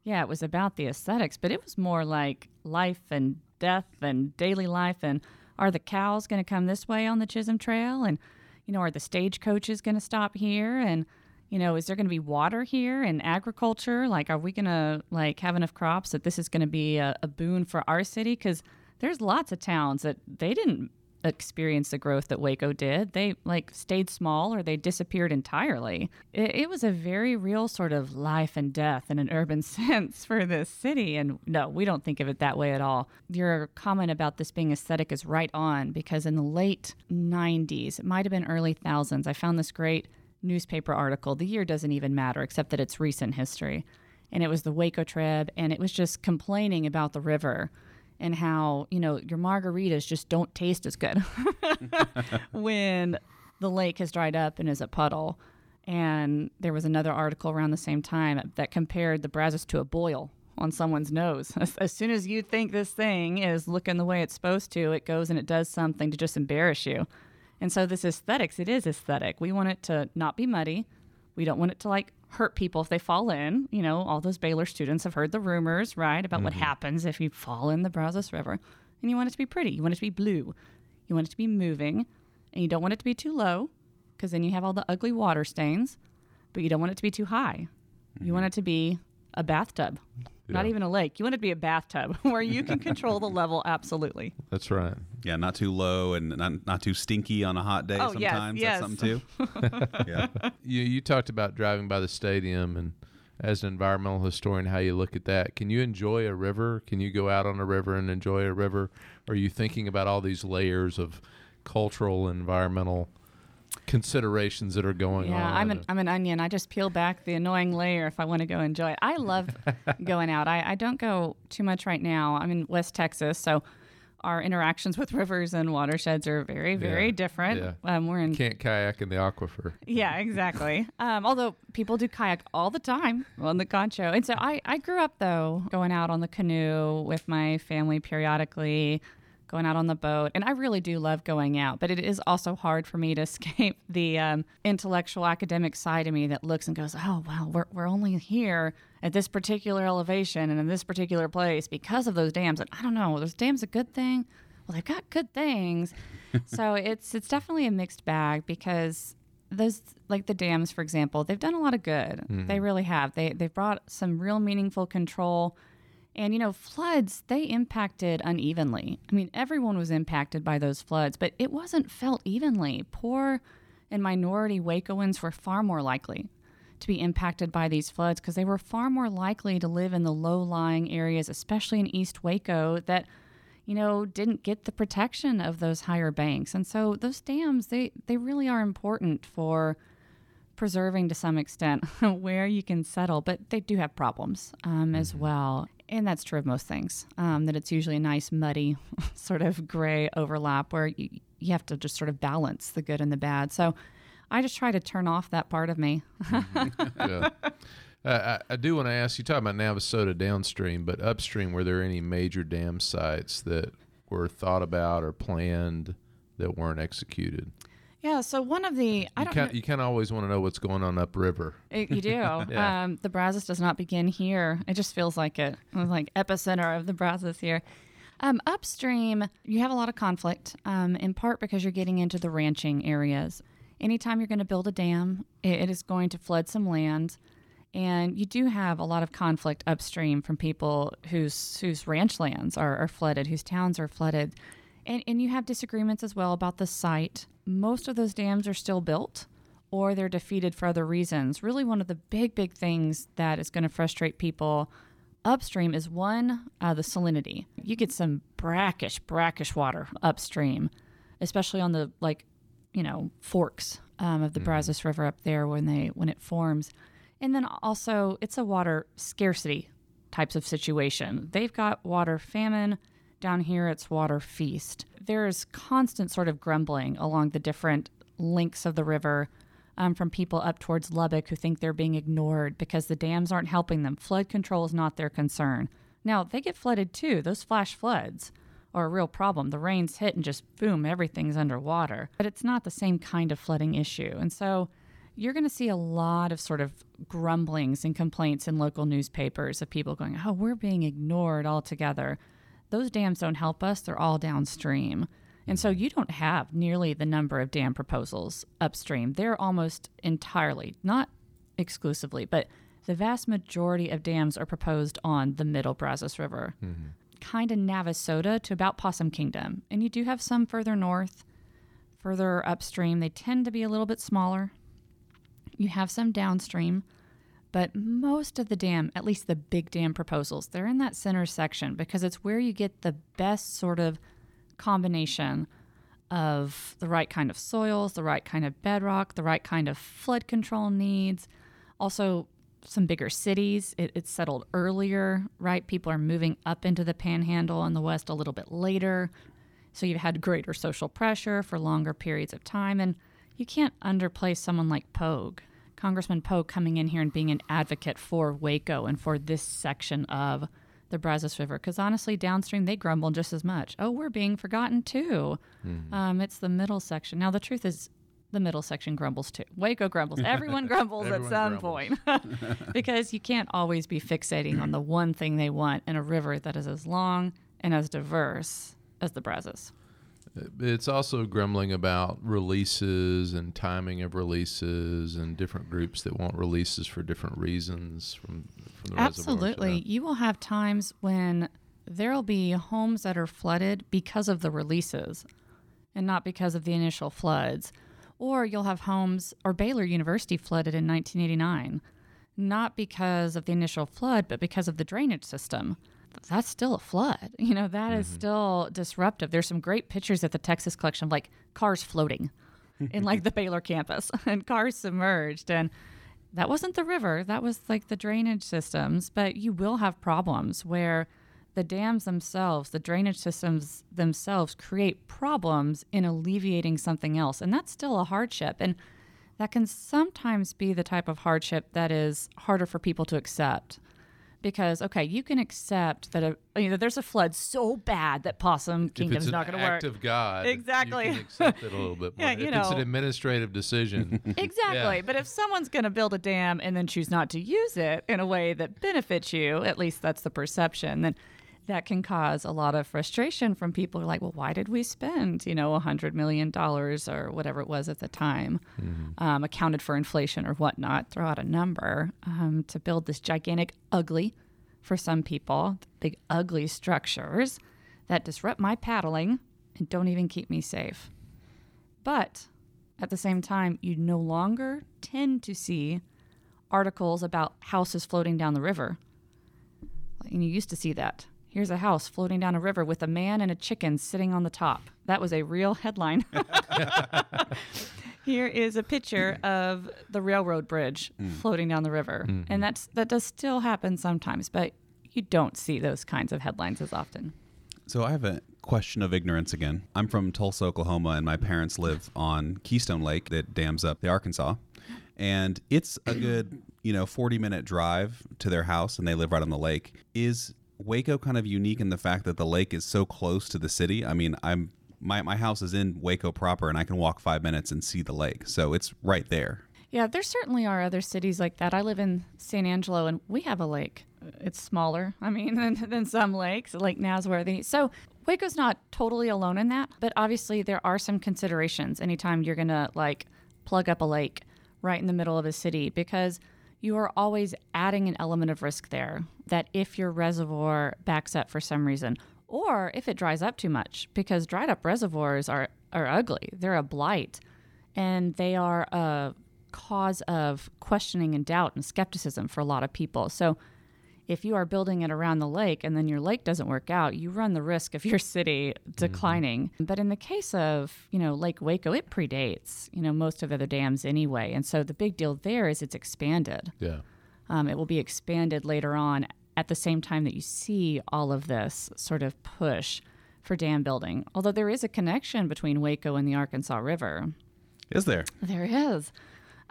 yeah, it was about the aesthetics, but it was more like life and death and daily life. And are the cows going to come this way on the Chisholm Trail? And, you know, are the stagecoaches going to stop here? And, you know, is there going to be water here and agriculture? Like, are we going to, like, have enough crops that this is going to be a boon for our city? Because there's lots of towns that they didn't experience the growth that Waco did. They, like, stayed small or they disappeared entirely. It was a very real sort of life and death in an urban sense for this city. And no, we don't think of it that way at all. Your comment about this being aesthetic is right on, because in the late 90s, it might have been early 1000s, I found this great newspaper article. The year doesn't even matter, except that it's recent history. And it was the Waco Trib, and it was just complaining about the river and how, you know, your margaritas just don't taste as good when the lake has dried up and is a puddle. And there was another article around the same time that compared the Brazos to a boil on someone's nose. As soon as you think this thing is looking the way it's supposed to, it goes and it does something to just embarrass you. And so this aesthetics, it is aesthetic. We want it to not be muddy. We don't want it to, like, hurt people if they fall in. You know, all those Baylor students have heard the rumors, right, about what happens if you fall in the Brazos River. And you want it to be pretty. You want it to be blue. You want it to be moving. And you don't want it to be too low, because then you have all the ugly water stains. But you don't want it to be too high. You want it to be a bathtub, not even a lake. You want it to be a bathtub where you can control the level absolutely. That's right. Yeah, not too low and not too stinky on a hot day sometimes. Yes. That's something too. Yeah. You talked about driving by the stadium, and as an environmental historian, how you look at that. Can you enjoy a river? Can you go out on a river and enjoy a river? Or are you thinking about all these layers of cultural, environmental considerations that are going on? Yeah, I'm an onion. I just peel back the annoying layer if I want to go enjoy it. I love going out. I don't go too much right now. I'm in West Texas, so our interactions with rivers and watersheds are very, very different. Yeah. You can't kayak in the aquifer. Yeah, exactly. Although people do kayak all the time on the Concho. And so I grew up, though, going out on the canoe with my family periodically, going out on the boat. And I really do love going out, but it is also hard for me to escape the intellectual academic side of me that looks and goes, oh, wow, we're only here at this particular elevation and in this particular place because of those dams. And I don't know, are those dams a good thing? Well, they've got good things. So it's definitely a mixed bag, because those, like the dams, for example, they've done a lot of good. They really have. They've brought some real meaningful control. And, you know, floods, they impacted unevenly. I mean, everyone was impacted by those floods, but it wasn't felt evenly. Poor and minority Wacoans were far more likely to be impacted by these floods, because they were far more likely to live in the low-lying areas, especially in East Waco, that, you know, didn't get the protection of those higher banks. And so those dams, they really are important for preserving to some extent where you can settle, but they do have problems as well. And that's true of most things, that it's usually a nice muddy sort of gray overlap where you have to just sort of balance the good and the bad. So I just try to turn off that part of me. Yeah. I do want to ask, you talk about Navasota downstream, but upstream, were there any major dam sites that were thought about or planned that weren't executed? Yeah, so one of the... You kind of always want to know what's going on upriver. You do. Yeah. The Brazos does not begin here. It just feels like it. It's like epicenter of the Brazos here. Upstream, you have a lot of conflict, in part because you're getting into the ranching areas. Anytime you're going to build a dam, it is going to flood some land. And you do have a lot of conflict upstream from people whose ranch lands are flooded, whose towns are flooded. And you have disagreements as well about the site. Most of those dams are still built or they're defeated for other reasons. Really one of the big things that is going to frustrate people upstream is one, the salinity. You get some brackish water upstream, especially on the forks of the Brazos River up there when it forms. And then also it's a water scarcity types of situation. They've got water famine. Down here, it's water feast. There's constant sort of grumbling along the different links of the river from people up towards Lubbock who think they're being ignored because the dams aren't helping them. Flood control is not their concern. Now, they get flooded too. Those flash floods are a real problem. The rains hit and just boom, everything's underwater. But it's not the same kind of flooding issue. And so you're going to see a lot of sort of grumblings and complaints in local newspapers of people going, oh, we're being ignored altogether. Those dams don't help us. They're all downstream. And so you don't have nearly the number of dam proposals upstream. They're almost entirely, not exclusively, but the vast majority of dams are proposed on the middle Brazos River, kind of Navasota to about Possum Kingdom. And you do have some further north, further upstream. They tend to be a little bit smaller. You have some downstream. But most of the dam, at least the big dam proposals, they're in that center section because it's where you get the best sort of combination of the right kind of soils, the right kind of bedrock, the right kind of flood control needs. Also, some bigger cities. It's settled earlier, right? People are moving up into the panhandle in the west a little bit later. So you've had greater social pressure for longer periods of time. And you can't underplay someone like Pogue. Congressman Poe coming in here and being an advocate for Waco and for this section of the Brazos River. Because honestly, downstream, they grumble just as much. Oh, we're being forgotten too. It's the middle section. Now, the truth is the middle section grumbles too. Waco grumbles. Everyone grumbles at some point. Because you can't always be fixating on the one thing they want in a river that is as long and as diverse as the Brazos. It's also grumbling about releases and timing of releases and different groups that want releases for different reasons from the reservoir. Absolutely. You will have times when there'll be homes that are flooded because of the releases and not because of the initial floods. Or you'll have homes, or Baylor University flooded in 1989, not because of the initial flood, but because of the drainage system. That's still a flood. That is still disruptive. There's some great pictures at the Texas Collection of cars floating in the Baylor campus and cars submerged. And that wasn't the river. That was the drainage systems. But you will have problems where the dams themselves, the drainage systems themselves create problems in alleviating something else. And that's still a hardship. And that can sometimes be the type of hardship that is harder for people to accept. Because, you can accept that there's a flood so bad that Possum Kingdom's not going to work. If it's an act of God, exactly. You can accept it a little bit more. Yeah, it's an administrative decision. Exactly. Yeah. But if someone's going to build a dam and then choose not to use it in a way that benefits you, at least that's the perception, then that can cause a lot of frustration from people who are like, well, why did we spend, $100 million or whatever it was at the time, accounted for inflation or whatnot, throw out a number, to build this gigantic ugly, for some people, big ugly structures that disrupt my paddling and don't even keep me safe. But at the same time, you no longer tend to see articles about houses floating down the river. And you used to see that. Here's a house floating down a river with a man and a chicken sitting on the top. That was a real headline. Here is a picture of the railroad bridge floating down the river. Mm-hmm. And that does still happen sometimes, but you don't see those kinds of headlines as often. So I have a question of ignorance again. I'm from Tulsa, Oklahoma, and my parents live on Keystone Lake that dams up the Arkansas. And it's a good, 40-minute drive to their house, and they live right on the lake. Is Waco kind of unique in the fact that the lake is so close to the city? I mean, my house is in Waco proper, and I can walk 5 minutes and see the lake. So it's right there. Yeah, there certainly are other cities like that. I live in San Angelo, and we have a lake. It's smaller, than some lakes, Lake Nasworthy. So Waco's not totally alone in that, but obviously there are some considerations anytime you're going to, plug up a lake right in the middle of a city, because you are always adding an element of risk there that if your reservoir backs up for some reason, or if it dries up too much, because dried up reservoirs are ugly. They're a blight, and they are a cause of questioning and doubt and skepticism for a lot of people. So if you are building it around the lake and then your lake doesn't work out, you run the risk of your city declining. Mm-hmm. But in the case of, Lake Waco, it predates, most of the other dams anyway. And so the big deal there is it's expanded. Yeah, it will be expanded later on at the same time that you see all of this sort of push for dam building. Although there is a connection between Waco and the Arkansas River. Is there? There is.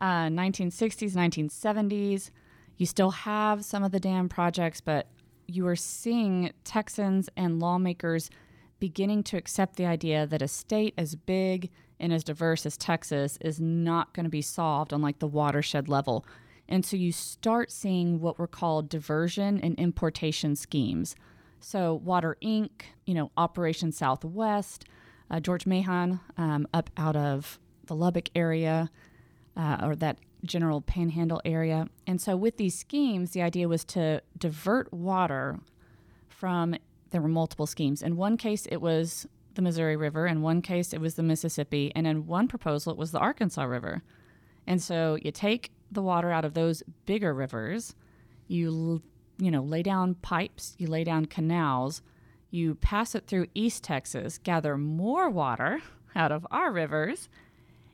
1960s, 1970s. You still have some of the dam projects, but you are seeing Texans and lawmakers beginning to accept the idea that a state as big and as diverse as Texas is not going to be solved on the watershed level. And so you start seeing what were called diversion and importation schemes. So Water Inc., Operation Southwest, George Mahon up out of the Lubbock area, or that general panhandle area. And so with these schemes, the idea was to divert water from, there were multiple schemes. In one case, it was the Missouri River. In one case, it was the Mississippi. And in one proposal, it was the Arkansas River. And so you take the water out of those bigger rivers, you lay down pipes, you lay down canals, you pass it through East Texas, gather more water out of our rivers,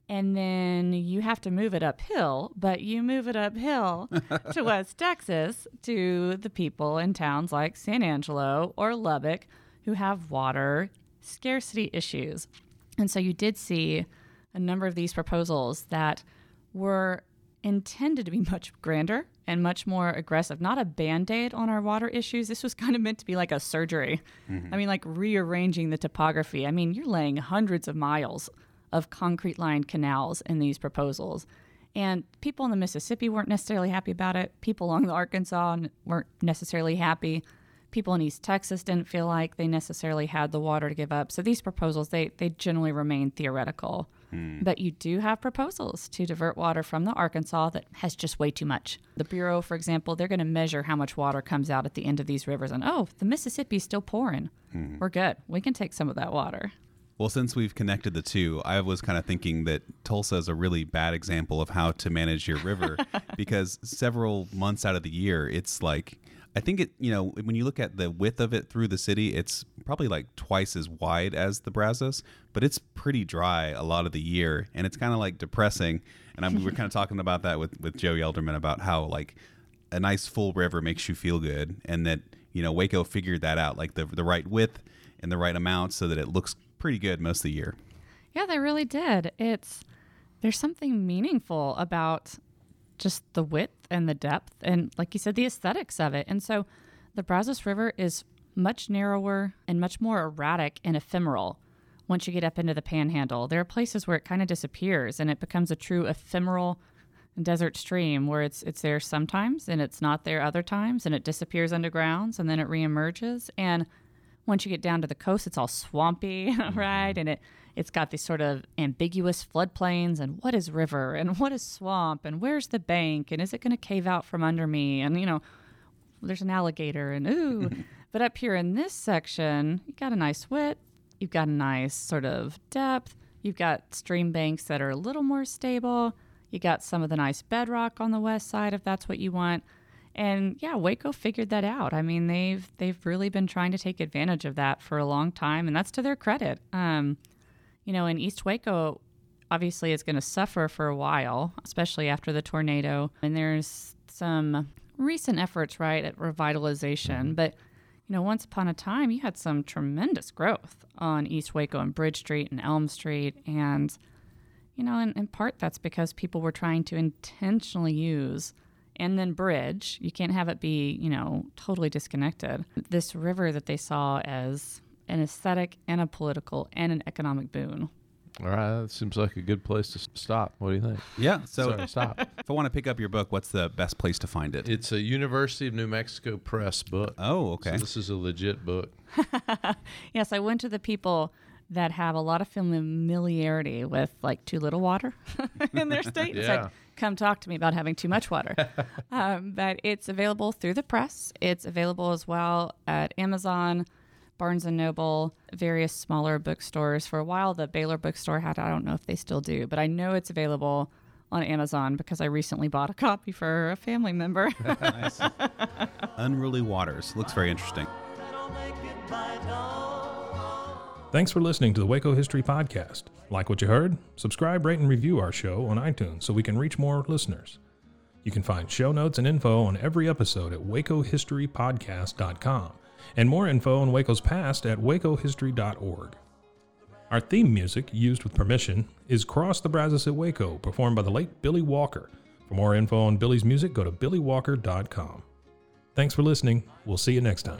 and then you have to move it uphill, but you move it uphill to West Texas to the people in towns like San Angelo or Lubbock who have water scarcity issues. And so you did see a number of these proposals that were intended to be much grander and much more aggressive, not a Band-Aid on our water issues. This was kind of meant to be like a surgery. Mm-hmm. Rearranging the topography. You're laying hundreds of miles of concrete-lined canals in these proposals. And people in the Mississippi weren't necessarily happy about it. People along the Arkansas weren't necessarily happy. People in East Texas didn't feel like they necessarily had the water to give up. So these proposals, they generally remain theoretical. Mm. But you do have proposals to divert water from the Arkansas that has just way too much. The Bureau, for example, they're going to measure how much water comes out at the end of these rivers. And, the Mississippi's still pouring. Mm. We're good. We can take some of that water. Well, since we've connected the two, I was kind of thinking that Tulsa is a really bad example of how to manage your river because several months out of the year, it's when you look at the width of it through the city, it's probably twice as wide as the Brazos, but it's pretty dry a lot of the year, and it's kind of depressing. And we're kind of talking about that with Joe Yelderman about how a nice full river makes you feel good, and that Waco figured that out, the right width and the right amount so that it looks pretty good most of the year. Yeah, they really did. There's something meaningful about just the width and the depth and, like you said, the aesthetics of it. And so the Brazos River is much narrower and much more erratic and ephemeral once you get up into the panhandle. There are places where it kind of disappears and it becomes a true ephemeral desert stream where it's there sometimes and it's not there other times, and it disappears underground and then it reemerges. And once you get down to the coast, it's all swampy, right? And it's got these sort of ambiguous floodplains, and what is river and what is swamp and where's the bank and is it going to cave out from under me? And, there's an alligator and ooh. But up here in this section, you've got a nice width. You've got a nice sort of depth. You've got stream banks that are a little more stable. You got some of the nice bedrock on the west side if that's what you want. And yeah, Waco figured that out. I mean, they've really been trying to take advantage of that for a long time, and that's to their credit. You know, in East Waco, obviously, is going to suffer for a while, especially after the tornado. And there's some recent efforts, right, at revitalization. But, you know, once upon a time, you had some tremendous growth on East Waco and Bridge Street and Elm Street. And, you know, in part, that's because people were trying to intentionally use and then bridge. You can't have it be, you know, totally disconnected. This river that they saw as an aesthetic and a political and an economic boon. All right, that seems like a good place to stop. What do you think? Yeah, so stop. If I want to pick up your book, what's the best place to find it? It's a University of New Mexico Press book. Oh, okay. So this is a legit book. Yes, I went to the people that have a lot of familiarity with, like, too little water in their state. Yeah. It's like, come talk to me about having too much water. But it's available through the press. It's available as well at Amazon, Barnes & Noble, various smaller bookstores. For a while, the Baylor bookstore had, I don't know if they still do, but I know it's available on Amazon because I recently bought a copy for a family member. Nice. Unruly Waters. Looks very interesting. Thanks for listening to the Waco History Podcast. Like what you heard? Subscribe, rate, and review our show on iTunes so we can reach more listeners. You can find show notes and info on every episode at wacohistorypodcast.com. And more info on Waco's past at wacohistory.org. Our theme music, used with permission, is Cross the Brazos at Waco, performed by the late Billy Walker. For more info on Billy's music, go to billywalker.com. Thanks for listening. We'll see you next time.